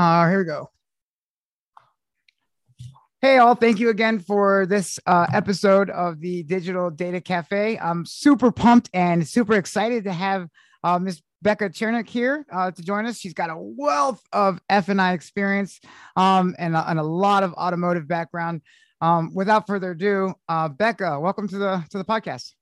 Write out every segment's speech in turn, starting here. Here we go. Hey all, thank you again for this episode of the Digital Data Café. I'm super pumped and super excited to have Ms. Rebecca Chernek here to join us. She's got a wealth of F&I experience and a lot of automotive background. Without further ado, Becca, welcome to the podcast.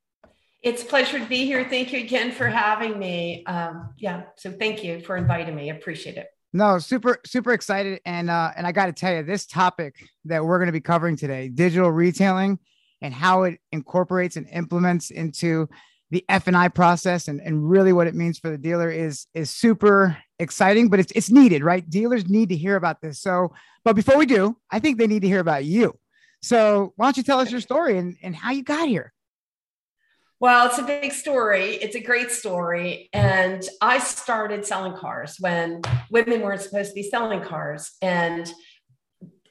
It's a pleasure to be here. Thank you again for having me. So thank you for inviting me. I appreciate it. No, super, super excited. And I got to tell you, this topic that we're going to be covering today, digital retailing and how it incorporates and implements into the F&I process and really what it means for the dealer is super exciting, but it's needed, right? Dealers need to hear about this. So, but before we do, I think they need to hear about you. So why don't you tell us your story and how you got here? Well, it's a big story. It's a great story. And I started selling cars when women weren't supposed to be selling cars. And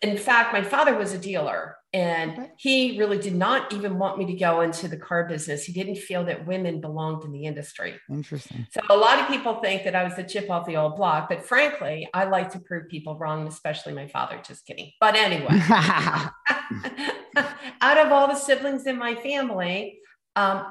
in fact, my father was a dealer and he really did not even want me to go into the car business. He didn't feel that women belonged in the industry. Interesting. So a lot of people think that I was the chip off the old block, but frankly, I like to prove people wrong, especially my father. Just kidding. But anyway, out of all the siblings in my family,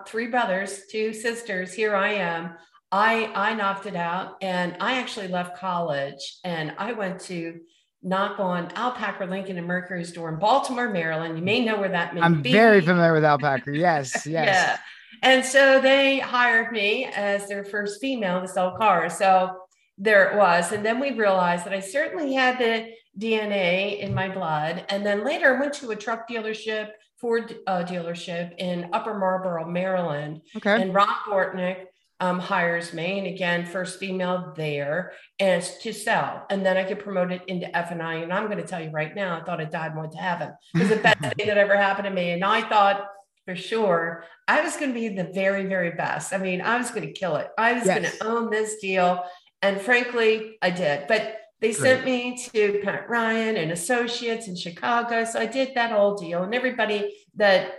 3 brothers, 2 sisters, here I am. I knocked it out and I actually left college and I went to knock on Alpaca Lincoln and Mercury's door in Baltimore, Maryland. You may know where that may be. I'm very familiar with Alpaca. Yes, yes. Yeah. And so they hired me as their first female to sell cars. So there it was. And then we realized that I certainly had the DNA in my blood. And then later I went to a truck dealership, Ford dealership in Upper Marlboro, Maryland. Okay. And Rob Ortner hires me. And again, first female there and to sell. And then I get promoted into F&I. And I'm going to tell you right now, I thought I died and went to heaven. It was the best thing that ever happened to me. And I thought for sure I was going to be the very, very best. I mean, I was going to kill it. I was going to own this deal. And frankly, I did. But they sent me to Pat Ryan and Associates in Chicago. So I did that whole deal. And everybody that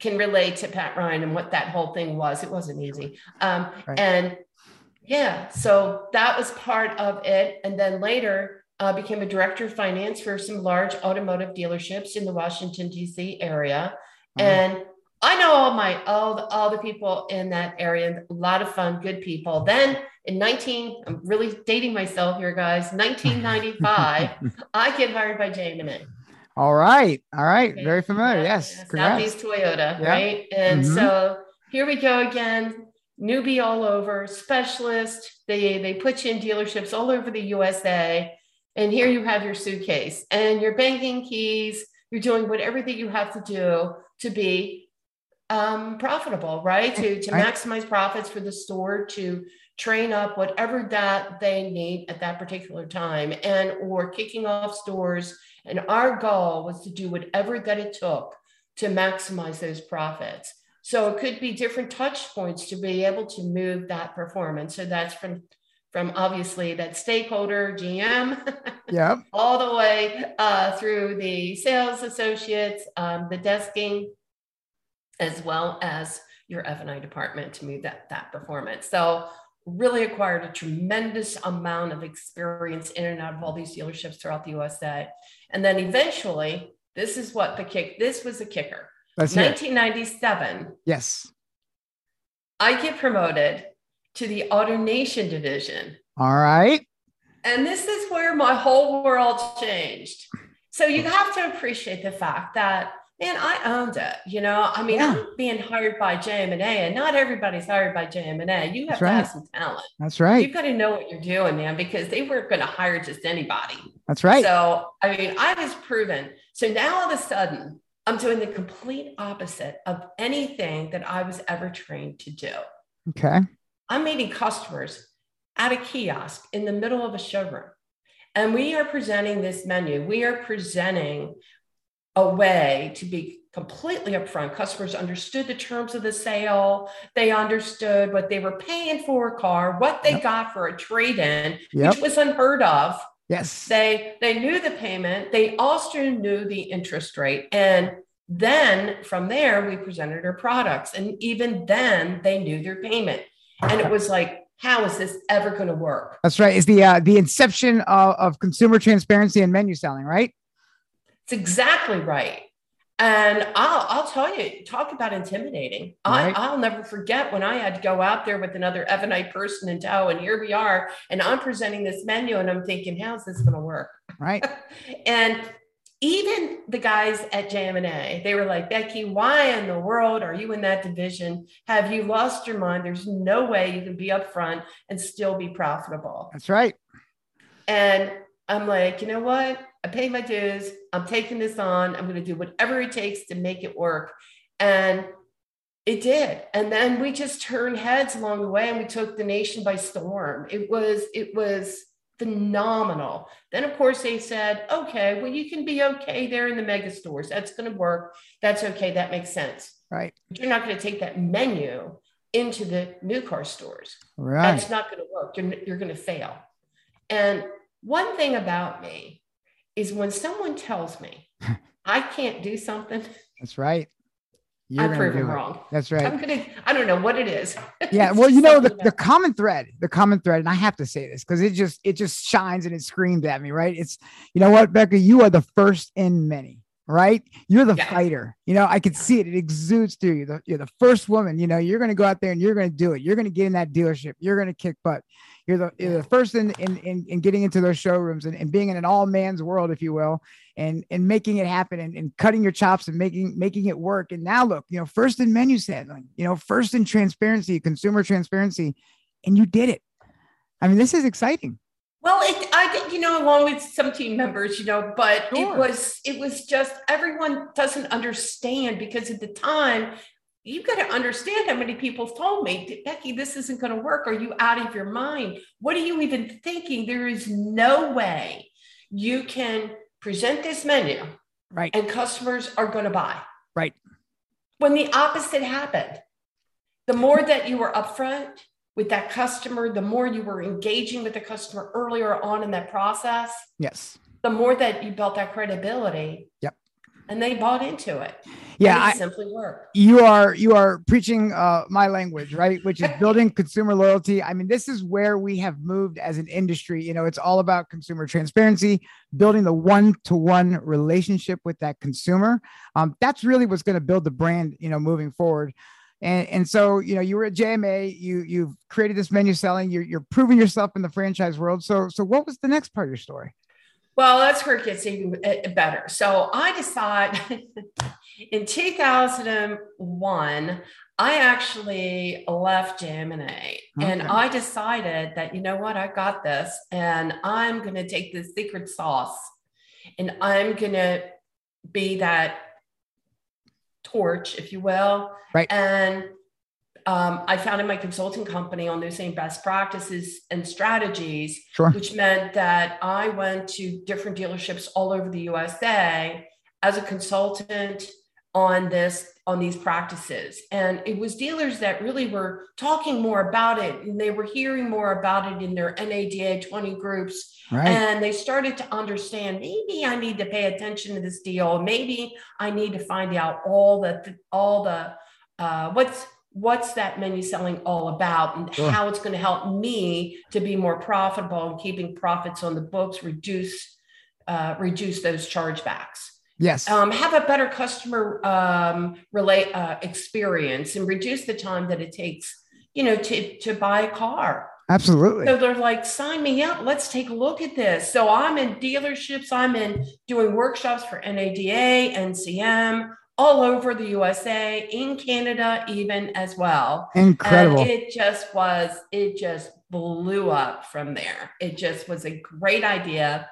can relate to Pat Ryan and what that whole thing was, it wasn't easy. And yeah, so that was part of it. And then later became a director of finance for some large automotive dealerships in the Washington, D.C. area. Mm-hmm. And I know all the people in that area, a lot of fun, good people. Then I'm really dating myself here, guys. 1995, I get hired by JM&A. All right. Okay. Very familiar. Yes. Southeast Toyota, right? And so here we go again. Newbie all over, specialist. They put you in dealerships all over the USA. And here you have your suitcase and your banking keys. You're doing whatever that you have to do to be profitable, right? To maximize profits for the store, to train up whatever that they need at that particular time or kicking off stores. And our goal was to do whatever that it took to maximize those profits. So it could be different touch points to be able to move that performance. So that's from obviously that stakeholder GM, all the way through the sales associates, the desking, as well as your F&I department to move that performance. So really acquired a tremendous amount of experience in and out of all these dealerships throughout the USA. And then eventually, this was the kicker. Let's 1997. Yes. I get promoted to the AutoNation division. All right. And this is where my whole world changed. So you have to appreciate the fact that man, I owned it. I'm being hired by JM&A, and not everybody's hired by JM&A. You have to have some talent. That's right. You've got to know what you're doing, man, because they weren't going to hire just anybody. That's right. So, I was proven. So now all of a sudden, I'm doing the complete opposite of anything that I was ever trained to do. Okay. I'm meeting customers at a kiosk in the middle of a showroom, and we are presenting this menu. We are presenting a way to be completely upfront. Customers understood the terms of the sale. They understood what they were paying for a car, what they got for a trade-in, which was unheard of. Yes. They knew the payment. They also knew the interest rate. And then from there, we presented our products. And even then they knew their payment. And it was like, how is this ever going to work? That's right. It's the inception of consumer transparency and menu selling, right? It's exactly right. And I'll tell you, talk about intimidating. Right. I'll never forget when I had to go out there with another F&I person in tow, and here we are, and I'm presenting this menu, and I'm thinking, how's this going to work? Right. And even the guys at JM&A, they were like, Becky, why in the world are you in that division? Have you lost your mind? There's no way you can be up front and still be profitable. That's right. And I'm like, you know what? I pay my dues. I'm taking this on. I'm going to do whatever it takes to make it work. And it did. And then we just turned heads along the way and we took the nation by storm. It was phenomenal. Then of course they said, okay, well, you can be okay there in the mega stores. That's going to work. That's okay. That makes sense. Right. But you're not going to take that menu into the new car stores. Right. That's not going to work. You're going to fail. And one thing about me is when someone tells me I can't do something. That's right. I prove them wrong. That's right. I don't know what it is. Yeah. Well, you know, the common thread, and I have to say this because it just shines and it screams at me, right? It's, you know what, Becca, you are the first in many, right? You're the fighter. You know, I can see it. It exudes through you. You're the first woman, you know, you're going to go out there and you're going to do it. You're going to get in that dealership. You're going to kick butt. You're the first in getting into those showrooms and being in an all man's world, if you will, and making it happen and cutting your chops and making it work. And now look, you know, first in menu sampling, you know, first in transparency, consumer transparency, and you did it. I mean, this is exciting. Well, along with some team members, you know, but sure. It was just, everyone doesn't understand because at the time, you've got to understand how many people told me, Becky, this isn't going to work. Are you out of your mind? What are you even thinking? There is no way you can present this menu right, and customers are going to buy. Right. When the opposite happened, the more that you were upfront with that customer, the more you were engaging with the customer earlier on in that process. Yes. The more that you built that credibility. Yep. And they bought into it. Yeah, it simply worked. You are preaching my language, right? Which is building consumer loyalty. I mean, this is where we have moved as an industry. You know, it's all about consumer transparency, building the one-to-one relationship with that consumer. That's really what's going to build the brand, you know, moving forward. And so, you know, you were at JMA, you've created this menu selling, you're proving yourself in the franchise world. So what was the next part of your story? Well, that's where it gets even better. So I decide in 2001, I actually left JM&A, and I decided that, you know what, I got this, and I'm going to take the secret sauce and I'm going to be that torch, if you will. Right. And I founded my consulting company on those same best practices and strategies, sure. Which meant that I went to different dealerships all over the USA as a consultant on these practices. And it was dealers that really were talking more about it, and they were hearing more about it in their NADA 20 groups. Right. And they started to understand, maybe I need to pay attention to this deal. Maybe I need to find out what's that menu selling all about and sure. How it's going to help me to be more profitable and keeping profits on the books, reduce those chargebacks. Yes. Have a better customer experience and reduce the time that it takes, you know, to buy a car. Absolutely. So they're like, sign me up. Let's take a look at this. So I'm in dealerships. I'm in doing workshops for NADA, NCM, all over the USA, in Canada, even as well. Incredible. And it just blew up from there. It just was a great idea.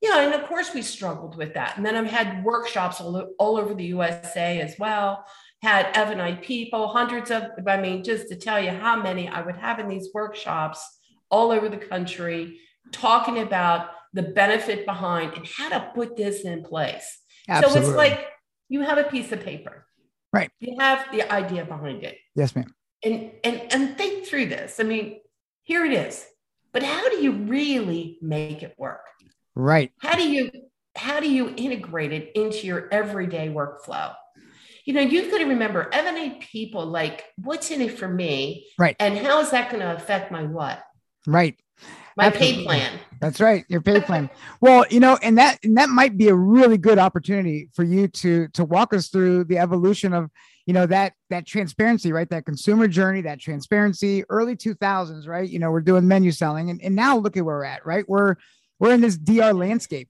Yeah, and of course we struggled with that. And then I've had workshops all over the USA as well, had F&I people, hundreds of, I mean, just to tell you how many I would have in these workshops all over the country, talking about the benefit behind and how to put this in place. Absolutely. So it's like you have a piece of paper. Right. You have the idea behind it. Yes, ma'am. And think through this. I mean, here it is. But how do you really make it work? Right. How do you integrate it into your everyday workflow? you know, you've got to remember, M&A people, like, what's in it for me? Right. And how is that going to affect my what? Right. My pay plan. That's right. Your pay plan. Well, you know, and that might be a really good opportunity for you to walk us through the evolution of, you know, that transparency, right? That consumer journey, that transparency, early 2000s, right? You know, we're doing menu selling and now look at where we're at, right? We're in this DR landscape,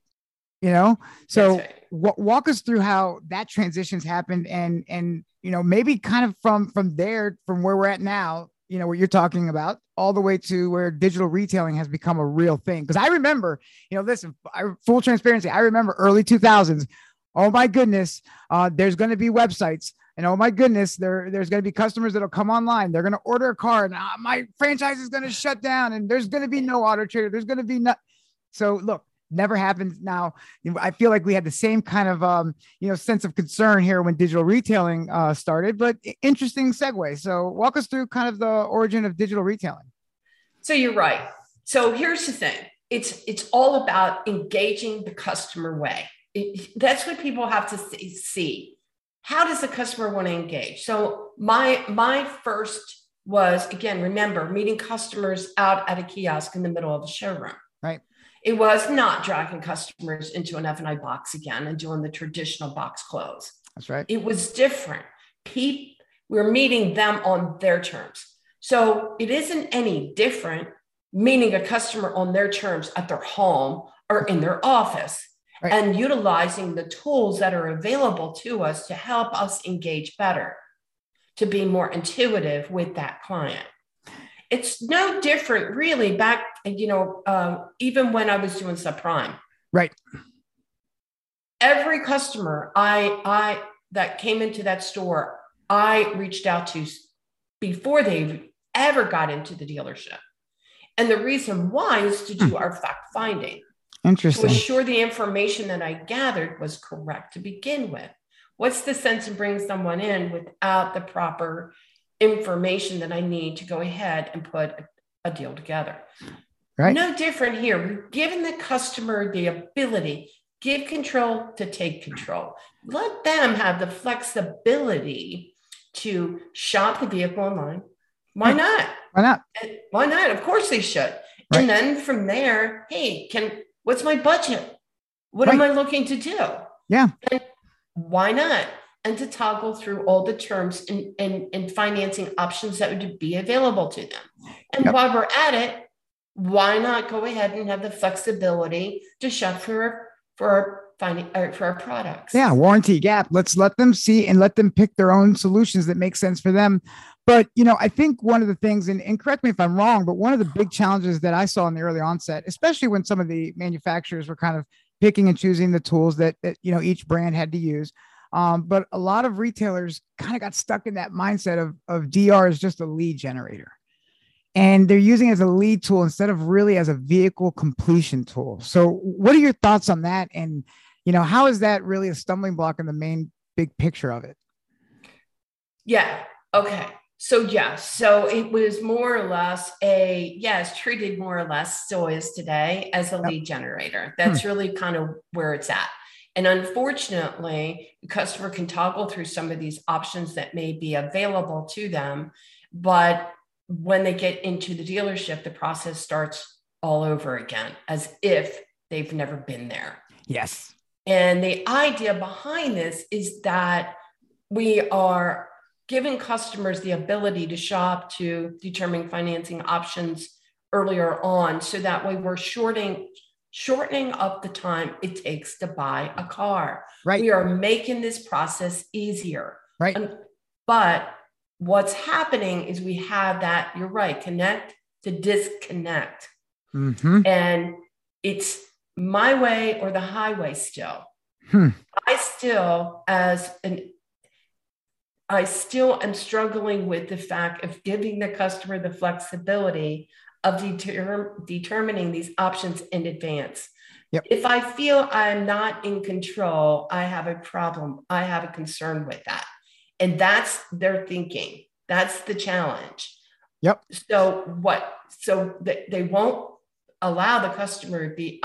you know? So right. Walk us through how that transition's happened and, you know, maybe kind of from there, from where we're at now, you know, what you're talking about, all the way to where digital retailing has become a real thing. Because I remember, you know, listen, full transparency, I remember early 2000s. Oh, my goodness, there's going to be websites. And oh, my goodness, there's going to be customers that'll come online. They're going to order a car and my franchise is going to shut down and there's going to be no auto trader. There's going to be no. So look, never happens now. I feel like we had the same kind of, you know, sense of concern here when digital retailing started, but interesting segue. So walk us through kind of the origin of digital retailing. So you're right. So here's the thing. It's all about engaging the customer way. That's what people have to see. How does the customer want to engage? So my first was, again, remember, meeting customers out at a kiosk in the middle of the showroom. Right. It was not dragging customers into an F&I box again and doing the traditional box close. That's right. It was different. We're meeting them on their terms. So it isn't any different meeting a customer on their terms at their home or in their office. Right. And utilizing the tools that are available to us to help us engage better, to be more intuitive with that client. It's no different really back, you know, even when I was doing subprime. Right. Every customer I that came into that store, I reached out to before they ever got into the dealership. And the reason why is to do our fact finding. Interesting. To assure the information that I gathered was correct to begin with. What's the sense of bringing someone in without the proper information that I need to go ahead and put a deal together? Right. No different here. We're giving the customer the ability, give control to take control. Let them have the flexibility to shop the vehicle online. Why not? Why not? Why not? Of course they should. Right. And then from there, hey, what's my budget? What right. am I looking to do? Yeah. And why not? And to toggle through all the terms and financing options that would be available to them. And yep. while we're at it, why not go ahead and have the flexibility to shop for our products? Yeah, warranty gap. Let's let them see and let them pick their own solutions that make sense for them. But, you know, I think one of the things, and correct me if I'm wrong, but one of the big challenges that I saw in the early onset, especially when some of the manufacturers were kind of picking and choosing the tools that you know, each brand had to use. But a lot of retailers kind of got stuck in that mindset of DR is just a lead generator. And they're using it as a lead tool instead of really as a vehicle completion tool. So what are your thoughts on that? And, you know, how is that really a stumbling block in the main big picture of it? Yeah. Okay. So it was more or less it's treated more or less, still is today, as a lead generator. That's really kind of where it's at. And unfortunately, the customer can toggle through some of these options that may be available to them, but when they get into the dealership, the process starts all over again, as if they've never been there. Yes. And the idea behind this is that we are giving customers the ability to shop, to determine financing options earlier on, so that way we're shortening up the time it takes to buy a car. Right. We are making this process easier. Right. But what's happening is we have that, you're right, connect to disconnect. Mm-hmm. And it's my way or the highway still. I still am struggling with the fact of giving the customer the flexibility of determining these options in advance. Yep. If I feel I'm not in control, I have a problem. I have a concern with that. And that's their thinking. That's the challenge. Yep. So they won't allow the customer the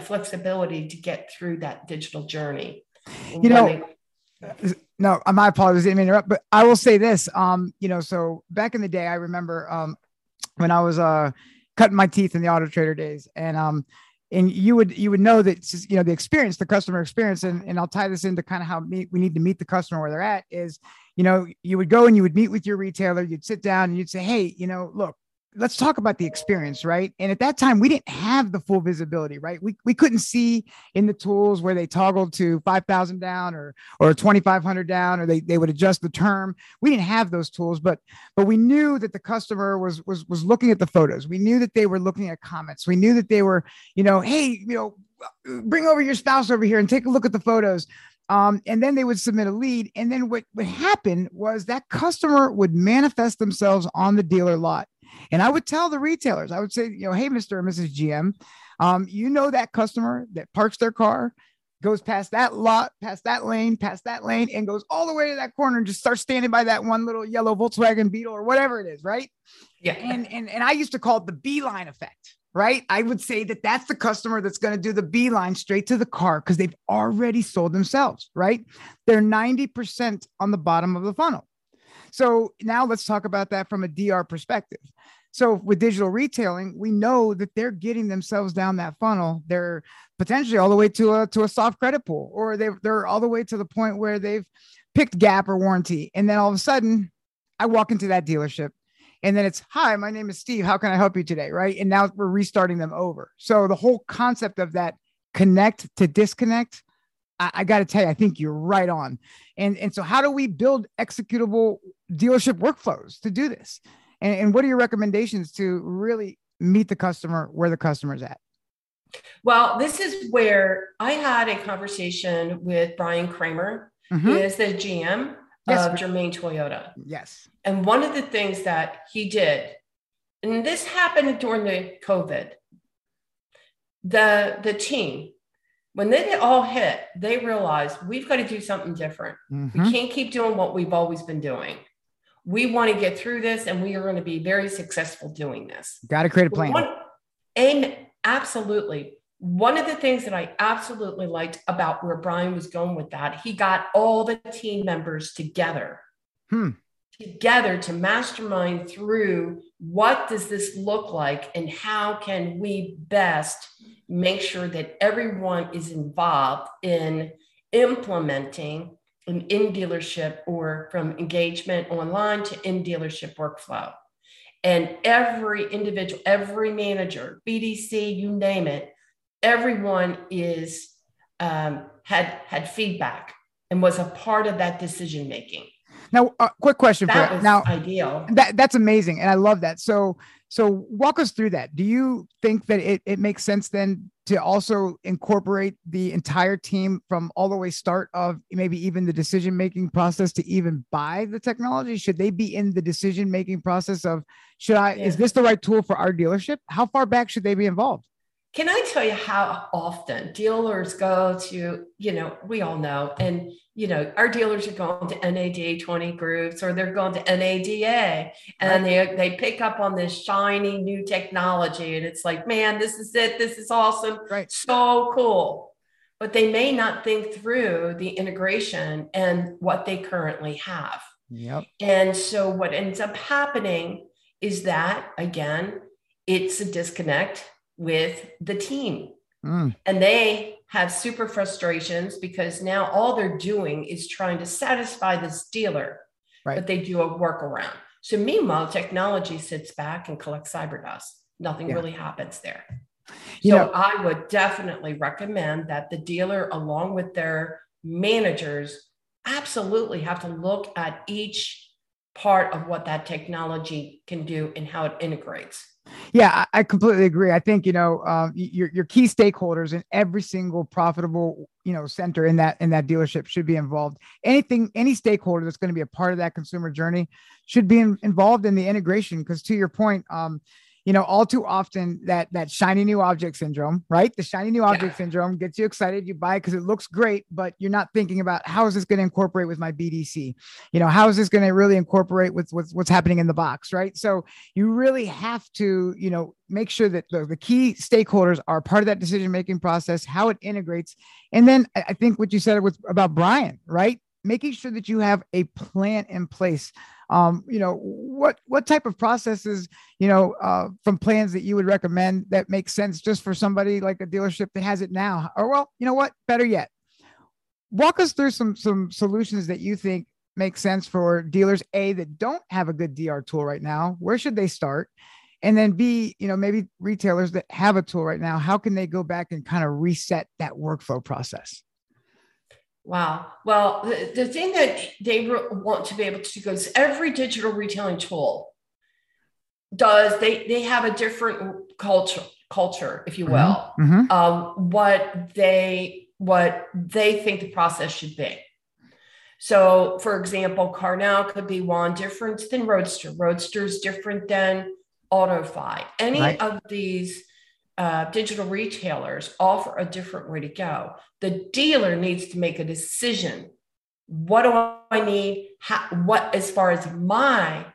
flexibility to get through that digital journey. You know, No, my apologies. I didn't mean to interrupt, but I will say this, so back in the day, I remember when I was cutting my teeth in the Auto Trader days, and you would know that, you know, the customer experience, and I'll tie this into kind of how we need to meet the customer where they're at is, you know, you would go and you would meet with your retailer, you'd sit down and you'd say, hey, you know, look, let's talk about the experience, right? And at that time, we didn't have the full visibility, right? We couldn't see in the tools where they toggled to 5,000 down or 2,500 down, or they would adjust the term. We didn't have those tools, but we knew that the customer was looking at the photos. We knew that they were looking at comments. We knew that they were, you know, hey, you know, bring over your spouse over here and take a look at the photos. And then they would submit a lead. And then what would happen was that customer would manifest themselves on the dealer lot. And I would tell the retailers, I would say, you know, hey, Mr. and Mrs. GM, you know, that customer that parks their car, goes past that lot, past that lane, and goes all the way to that corner and just starts standing by that one little yellow Volkswagen Beetle or whatever it is. Right. Yeah. And I used to call it the beeline effect. Right. I would say that that's the customer that's going to do the beeline straight to the car because they've already sold themselves. Right. They're 90% on the bottom of the funnel. So now let's talk about that from a DR perspective. So with digital retailing, we know that they're getting themselves down that funnel. They're potentially all the way to a soft credit pool, or they're all the way to the point where they've picked Gap or warranty. And then all of a sudden I walk into that dealership. And then it's, hi, my name is Steve. How can I help you today? Right. And now we're restarting them over. So the whole concept of that connect to disconnect, I got to tell you, I think you're right on. And so how do we build executable dealership workflows to do this? And what are your recommendations to really meet the customer where the customer's at? Well, this is where I had a conversation with Brian Kramer, who is the GM of Germain Toyota. Yes. And one of the things that he did, and this happened during the COVID, the team, when they all hit, they realized we've got to do something different. Mm-hmm. We can't keep doing what we've always been doing. We want to get through this, and we are going to be very successful doing this. Got to create a plan. Absolutely. One of the things that I absolutely liked about where Brian was going with that, he got all the team members together to mastermind through what does this look like and how can we best make sure that everyone is involved in implementing an in-dealership or from engagement online to in-dealership workflow. And every individual, every manager, BDC, you name it, everyone is had feedback and was a part of that decision making. Now, quick question for you. Now, ideal. That's amazing, and I love that. So walk us through that. Do you think that it makes sense then to also incorporate the entire team from all the way start of maybe even the decision making process to even buy the technology? Should they be in the decision making process of is this the right tool for our dealership? How far back should they be involved? Can I tell you how often dealers go to, you know, we all know, and, you know, our dealers are going to NADA 20 groups, or they're going to NADA, and they pick up on this shiny new technology. And it's like, man, this is it. This is awesome. Right. So cool. But they may not think through the integration and what they currently have. Yep. And so what ends up happening is that, again, it's a disconnect with the team. And they have super frustrations because now all they're doing is trying to satisfy this dealer, but they do a workaround. So meanwhile, technology sits back and collects cyber dust. Nothing really happens there. I would definitely recommend that the dealer, along with their managers, absolutely have to look at each part of what that technology can do and how it integrates. Yeah, I completely agree. I think, you know, your key stakeholders in every single profitable, you know, center in that dealership should be involved. Any stakeholder that's going to be a part of that consumer journey should be involved in the integration. Because to your point, you know, all too often that shiny new object syndrome, right? The shiny new object syndrome gets you excited. You buy it because it looks great, but you're not thinking about how is this going to incorporate with my BDC? You know, how is this going to really incorporate with what's happening in the box, right? So you really have to, you know, make sure that the key stakeholders are part of that decision-making process, how it integrates. And then I think what you said about Brian, right? making sure that you have a plan in place. You know, what type of processes, you know, from plans that you would recommend that makes sense just for somebody like a dealership that has it now? Or, well, you know what, better yet, walk us through some solutions that you think make sense for dealers, A, that don't have a good DR tool right now. Where should they start? And then B, you know, maybe retailers that have a tool right now, how can they go back and kind of reset that workflow process? Wow. Well, the thing that they want to be able to do is every digital retailing tool does, they have a different culture, if you will, mm-hmm. What they think the process should be. So for example, CarNow could be one different than Roadster. Roadster's different than AutoFi. Any right. of these digital retailers offer a different way to go. The dealer needs to make a decision. What do I need? What, as far as my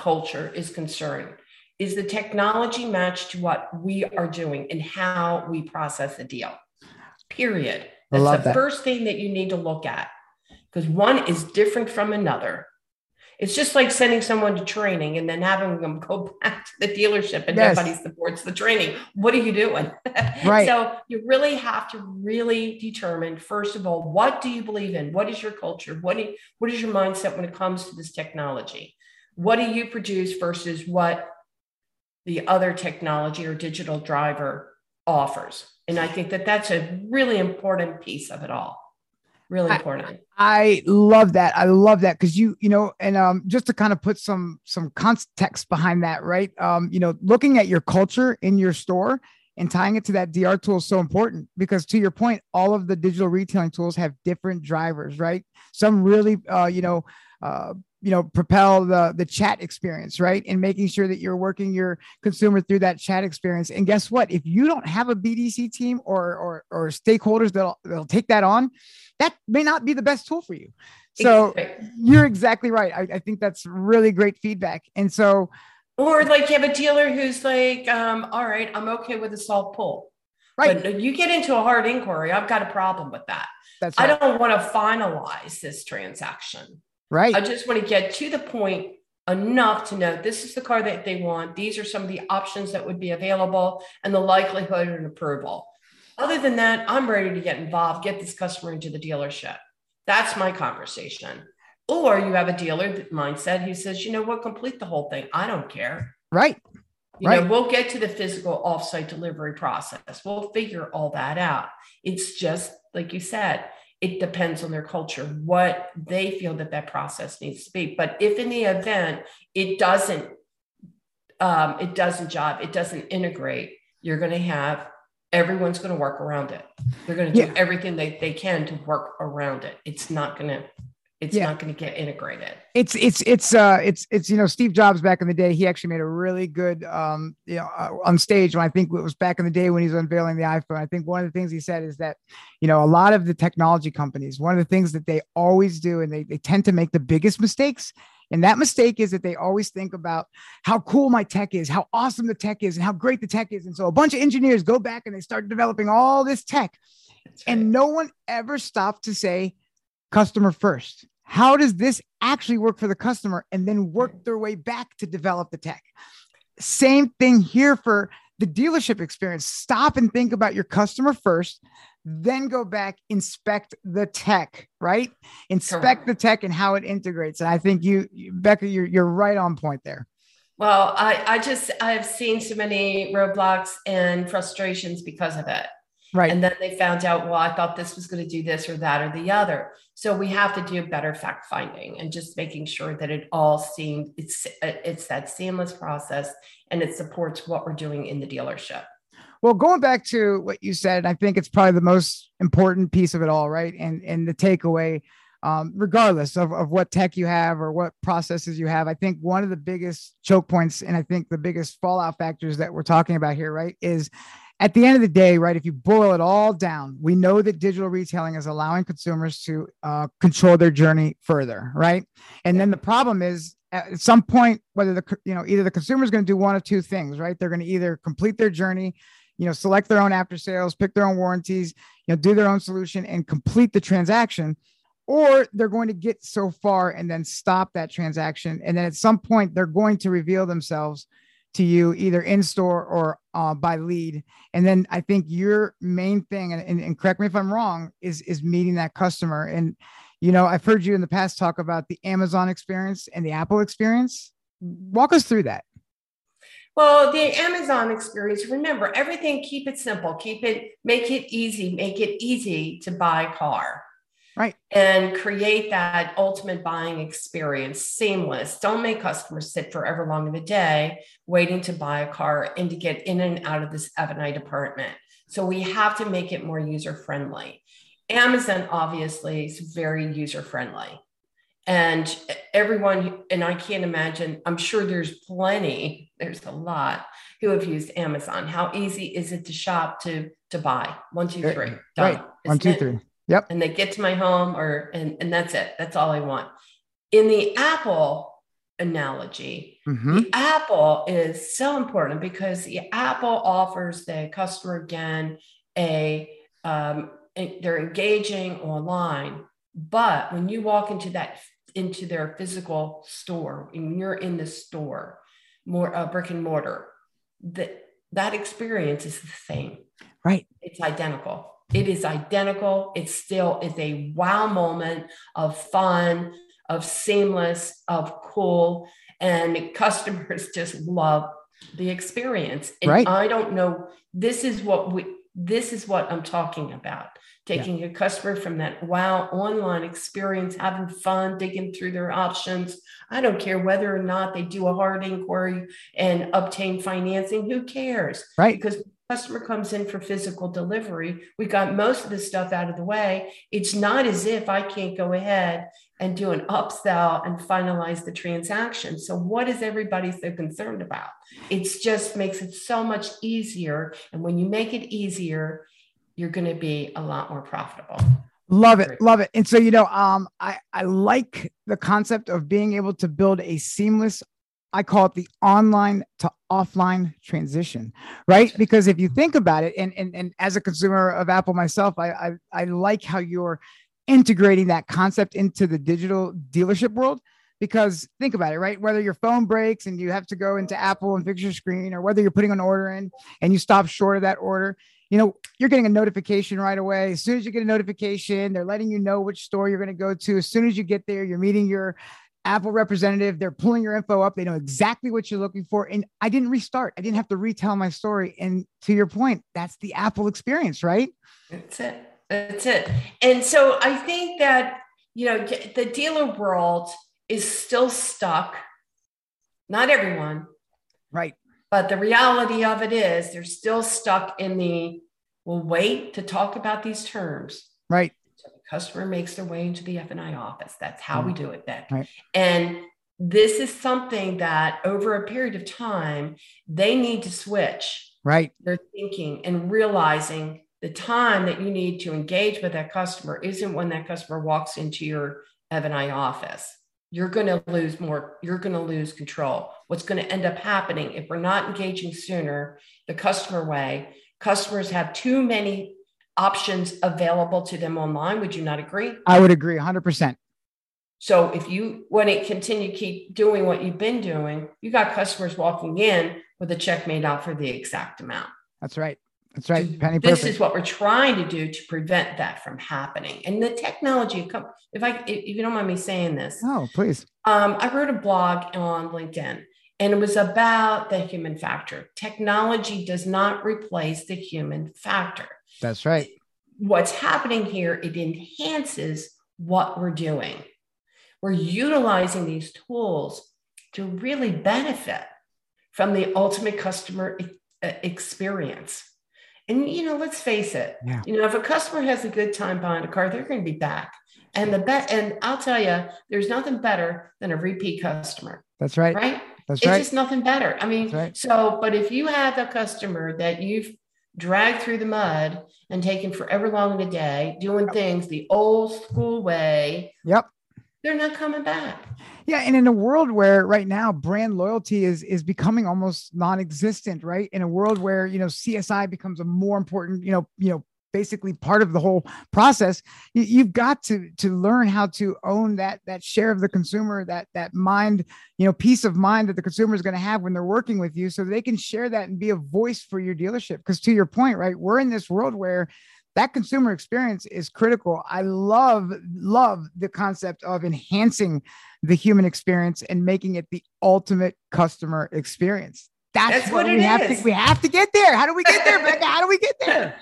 culture is concerned, is the technology matched to what we are doing and how we process a deal? Period. That's the first thing that you need to look at, because one is different from another. It's just like sending someone to training and then having them go back to the dealership and yes. nobody supports the training. What are you doing? Right. So you really have to really determine, first of all, what do you believe in? What is your culture? What is your mindset when it comes to this technology? What do you produce versus what the other technology or digital driver offers? And I think that that's a really important piece of it all. Really important. I love that. I love that, because you know, and just to kind of put some context behind that, right? You know, looking at your culture in your store and tying it to that DR tool is so important, because to your point, all of the digital retailing tools have different drivers, right? Some really, propel the chat experience, right? And making sure that you're working your consumer through that chat experience. And guess what? If you don't have a BDC team or stakeholders that'll take that on, that may not be the best tool for you. So you're exactly right. I think that's really great feedback. And so, or like you have a dealer who's like, all right, I'm okay with a soft pull. Right. But you get into a hard inquiry, I've got a problem with that. That's right. I don't want to finalize this transaction. Right. I just want to get to the point enough to know this is the car that they want. These are some of the options that would be available and the likelihood of an approval. Other than that, I'm ready to get involved, get this customer into the dealership. That's my conversation. Or you have a dealer mindset who says, you know what, complete the whole thing. I don't care. Right. You know, we'll get to the physical offsite delivery process. We'll figure all that out. It's just like you said, it depends on their culture, what they feel that process needs to be. But if in the event it doesn't jive, it doesn't integrate, you're going to have, everyone's going to work around it. They're going to do everything they can to work around it. It's not going to get integrated. It's you know, Steve Jobs back in the day, he actually made a really good on stage, when I think it was back in the day when he was unveiling the iPhone. I think one of the things he said is that, you know, a lot of the technology companies, one of the things that they always do, and they tend to make the biggest mistakes. And that mistake is that they always think about how cool my tech is, how awesome the tech is, and how great the tech is. And so a bunch of engineers go back and they start developing all this tech. That's right. And no one ever stopped to say, customer first. How does this actually work for the customer? And then work their way back to develop the tech. Same thing here for the dealership experience. Stop and think about your customer first, then go back, inspect the tech, right? Inspect the tech and how it integrates. And I think you Becca, you're right on point there. Well, I've seen so many roadblocks and frustrations because of it. Right. And then they found out, well, I thought this was going to do this or that or the other. So we have to do better fact finding and just making sure that it all seemed it's that seamless process and it supports what we're doing in the dealership. Well, going back to what you said, I think it's probably the most important piece of it all, right? And the takeaway, regardless of what tech you have or what processes you have, I think one of the biggest choke points, and I think the biggest fallout factors that we're talking about here, right, is at the end of the day, right, if you boil it all down, we know that digital retailing is allowing consumers to control their journey further, right? And then the problem is at some point, whether either the consumer is going to do one of two things, right? They're going to either complete their journey, you know, select their own after sales, pick their own warranties, you know, do their own solution and complete the transaction, or they're going to get so far and then stop that transaction. And then at some point, they're going to reveal themselves to you either in store or by lead. And then I think your main thing, and correct me if I'm wrong, is meeting that customer. And, you know, I've heard you in the past talk about the Amazon experience and the Apple experience. Walk us through that. Well, the Amazon experience, remember, everything, keep it simple, make it easy to buy a car. Right. And create that ultimate buying experience, seamless. Don't make customers sit forever long in the day waiting to buy a car and to get in and out of this F&I department. So we have to make it more user-friendly. Amazon obviously is very user-friendly. And everyone, and I can't imagine, I'm sure there's a lot who have used Amazon. How easy is it to shop to buy? 1, 2, 3. Done. Right. 1, 2, 3. Yep. And they get to my home and that's it. That's all I want. In the Apple analogy, the Apple is so important because the Apple offers the customer again, they're engaging online. But when you walk into their physical store and you're in the store, more brick and mortar, that experience is the same. Right. It's identical. It is identical. It still is a wow moment of fun, of seamless, of cool. And customers just love the experience. And right. I don't know. This is what I'm talking about. Taking a customer from that wow online experience, having fun, digging through their options. I don't care whether or not they do a hard inquiry and obtain financing. Who cares? Right. Because customer comes in for physical delivery. We got most of the stuff out of the way. It's not as if I can't go ahead and do an upsell and finalize the transaction. So what is everybody so concerned about? It just makes it so much easier. And when you make it easier, you're going to be a lot more profitable. Love it. Love it. And so, you know, I like the concept of being able to build a seamless, I call it the online to offline transition, right? Because if you think about it, and as a consumer of Apple myself, I like how you're integrating that concept into the digital dealership world, because think about it, right? Whether your phone breaks and you have to go into Apple and fix your screen, or whether you're putting an order in and you stop short of that order, you know, you're getting a notification right away. As soon as you get a notification, they're letting you know which store you're going to go to. As soon as you get there, you're meeting your Apple representative, they're pulling your info up. They know exactly what you're looking for. And I didn't restart. I didn't have to retell my story. And to your point, that's the Apple experience, right? That's it. That's it. And so I think that, you know, the dealer world is still stuck. Not everyone. Right. But the reality of it is they're still stuck in we'll wait to talk about these terms. Right. Customer makes their way into the F&I office. That's how we do it then. Right. And this is something that over a period of time, they need to switch. Right. They're thinking and realizing the time that you need to engage with that customer isn't when that customer walks into your F&I office. You're going to lose more. You're going to lose control. What's going to end up happening if we're not engaging sooner, the customer way, customers have too many options available to them online. Would you not agree? I would agree 100%. So if you want to keep doing what you've been doing, you got customers walking in with a check made out for the exact amount. That's right. That's right. Penny perfect. This is what we're trying to do to prevent that from happening. And the technology, if you don't mind me saying this. Oh, please. I wrote a blog on LinkedIn and it was about the human factor. Technology does not replace the human factor. That's right. What's happening here, it enhances what we're doing. We're utilizing these tools to really benefit from the ultimate customer experience. And, you know, let's face it, you know, if a customer has a good time buying a car, they're going to be back. And and I'll tell you, there's nothing better than a repeat customer. That's right. Right. That's right. It's just nothing better. I mean, but if you have a customer that you've dragged through the mud and taken forever long in a day, doing things the old school way. Yep. They're not coming back. Yeah. And in a world where right now brand loyalty is becoming almost non-existent, right? In a world where, you know, CSI becomes a more important, you know, basically part of the whole process. You've got to learn how to own that share of the consumer, that mind, peace of mind that the consumer is going to have when they're working with you, so they can share that and be a voice for your dealership. Because to your point, right, we're in this world where that consumer experience is critical. I love the concept of enhancing the human experience and making it the ultimate customer experience. That's what it is. We have to get there. How do we get there, Becca? How do we get there?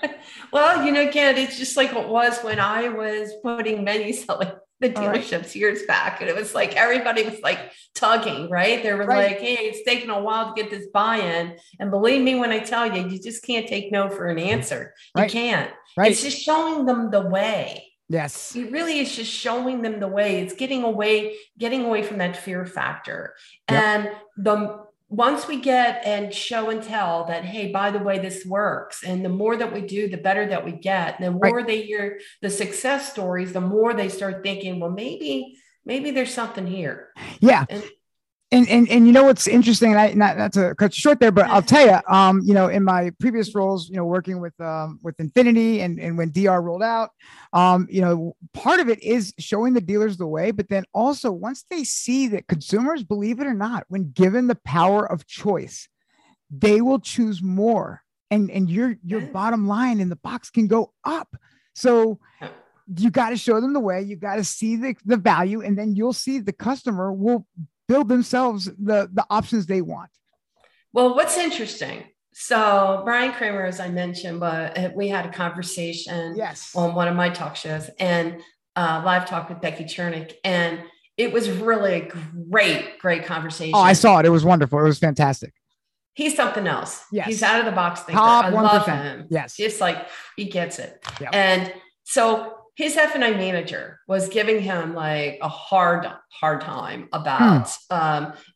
Well, Ken, it's just like it was when I was putting menus selling the dealerships years back. And it was like, everybody was like tugging, right? They were like, hey, it's taking a while to get this buy-in. And believe me, when I tell you, you just can't take no for an answer. You can't. Right. It's just showing them the way. Yes. It really is just showing them the way. It's getting away from that fear factor. Yep. And once we get and show and tell that, hey, by the way, this works. And the more that we do, the better that we get. And the more they hear the success stories, the more they start thinking, well, maybe there's something here. Yeah. And what's interesting, and not to cut you short there, but I'll tell you, in my previous roles, working with Infiniti and when DR rolled out, part of it is showing the dealers the way, but then also once they see that consumers, believe it or not, when given the power of choice, they will choose more, and your bottom line in the box can go up. So you got to show them the way, you got to see the value, and then you'll see the customer will build themselves the options they want. Well, what's interesting. So Brian Kramer, as I mentioned, but we had a conversation on one of my talk shows and live talk with Becky Chernek. And it was really a great conversation. Oh, I saw it. It was wonderful. It was fantastic. He's something else. Yes. He's out of the box thinker. Top 1%. I love him. Yes. Just like he gets it. Yep. And so his F&I manager was giving him like a hard time about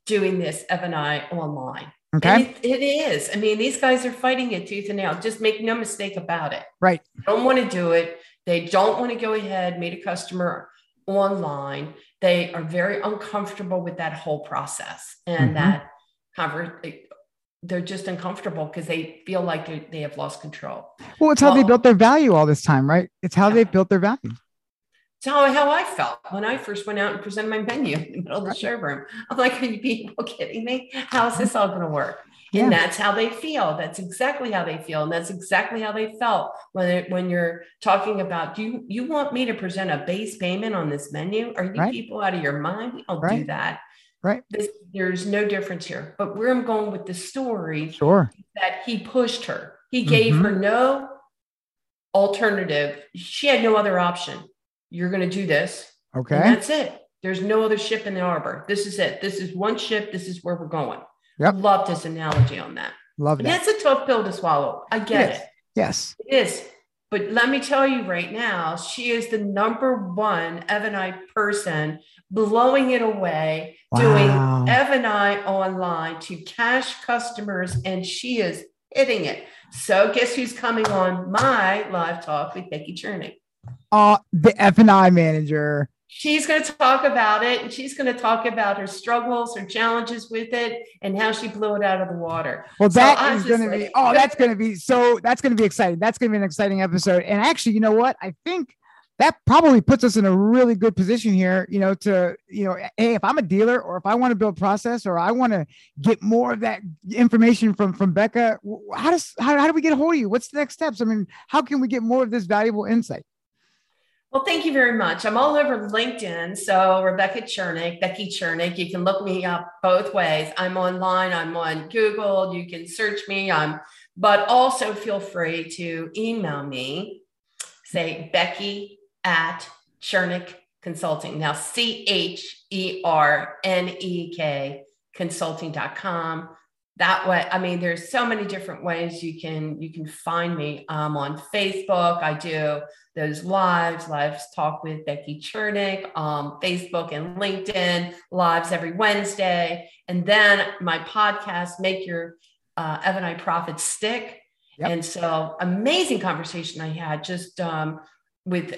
doing this F&I online. Okay, it is. I mean, these guys are fighting it tooth and nail. Just make no mistake about it. Right. Don't want to do it. They don't want to go ahead, meet a customer online. They are very uncomfortable with that whole process and that conversation. They're just uncomfortable because they feel like they have lost control. Well, it's how they built their value all this time, right? It's how they built their value. It's how I felt when I first went out and presented my menu in the middle of the showroom. I'm like, are you people kidding me? How is this all going to work? Yeah. And that's how they feel. That's exactly how they feel. And that's exactly how they felt when you're talking about, you want me to present a base payment on this menu? Are you people out of your mind? We don't do that. Right. There's no difference here, but where I'm going with the story that he pushed her. He gave her no alternative. She had no other option. You're going to do this. Okay. And that's it. There's no other ship in the harbor. This is it. This is one ship. This is where we're going. Yep. Love this analogy on that. Love that. And that's a tough pill to swallow. I get it. Yes. It is. But let me tell you right now, she is the #1 F&I person, blowing it away, doing F&I online to cash customers, and she is hitting it. So guess who's coming on my live talk with Becky Chernik? The F&I manager. She's going to talk about it, and she's going to talk about her struggles, her challenges with it, and how she blew it out of the water. Well, that is going to be, that's going to be exciting. That's going to be an exciting episode. And actually, you know what? I think that probably puts us in a really good position here, hey, if I'm a dealer or if I want to build process or I want to get more of that information from Becca, how do we get a hold of you? What's the next steps? I mean, how can we get more of this valuable insight? Well, thank you very much. I'm all over LinkedIn. So Rebecca Chernek, Becky Chernek, you can look me up both ways. I'm online. I'm on Google. You can search me. But also feel free to email me, say Becky@Chernek Consulting. Now, CHERNEK consulting.com. That way, I mean, there's so many different ways you can find me. I'm on Facebook. I do those lives talk with Becky Chernek, Facebook and LinkedIn lives every Wednesday. And then my podcast, Make Your F&I Profits Stick. Yep. And so amazing conversation I had just with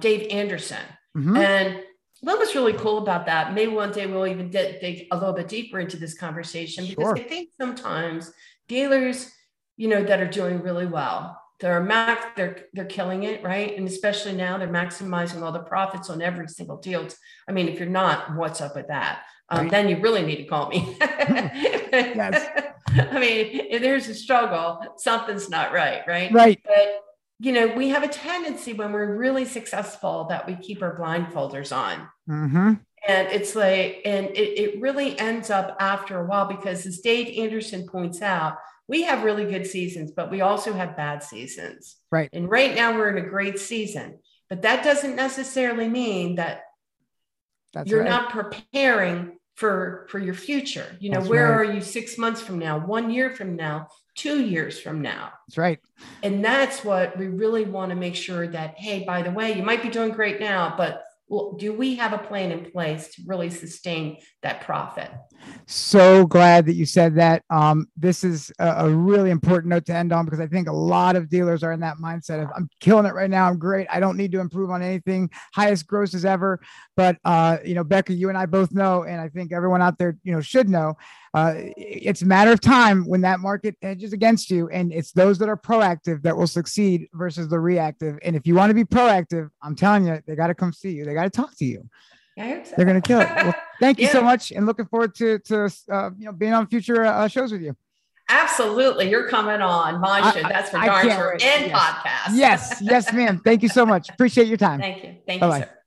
Dave Anderson. And what was really cool about that, maybe one day we'll even dig a little bit deeper into this conversation because I think sometimes dealers, that are doing really well, They're killing it, right? And especially now they're maximizing all the profits on every single deal. I mean, if you're not, what's up with that? Right. Then you really need to call me. Yes. I mean, if there's a struggle, something's not right, right? Right. But, you know, we have a tendency when we're really successful that we keep our blindfolders on. Mm-hmm. And it's like, and it really ends up after a while, because as Dave Anderson points out, we have really good seasons, but we also have bad seasons. Right. And right now we're in a great season, but that doesn't necessarily mean that you're not preparing for your future. You know, where are you 6 months from now, 1 year from now, 2 years from now? That's right. And that's what we really want to make sure that, hey, by the way, you might be doing great now, but well, do we have a plan in place to really sustain that profit? So glad that you said that. This is a really important note to end on, because I think a lot of dealers are in that mindset of, I'm killing it right now. I'm great. I don't need to improve on anything. Highest grosses ever. But, you know, Becca, you and I both know, and I think everyone out there, you know, should know, it's a matter of time when that market edges against you. And it's those that are proactive that will succeed versus the reactive. And if you want to be proactive, I'm telling you, they got to come see you. They got to talk to you. I hope so. They're going to kill it. Well, thank you so much. And looking forward to you know, being on future shows with you. Absolutely. You're coming on my show. That's for darn sure. And podcast. Yes. Yes, ma'am. Thank you so much. Appreciate your time. Thank you. Thank you, sir.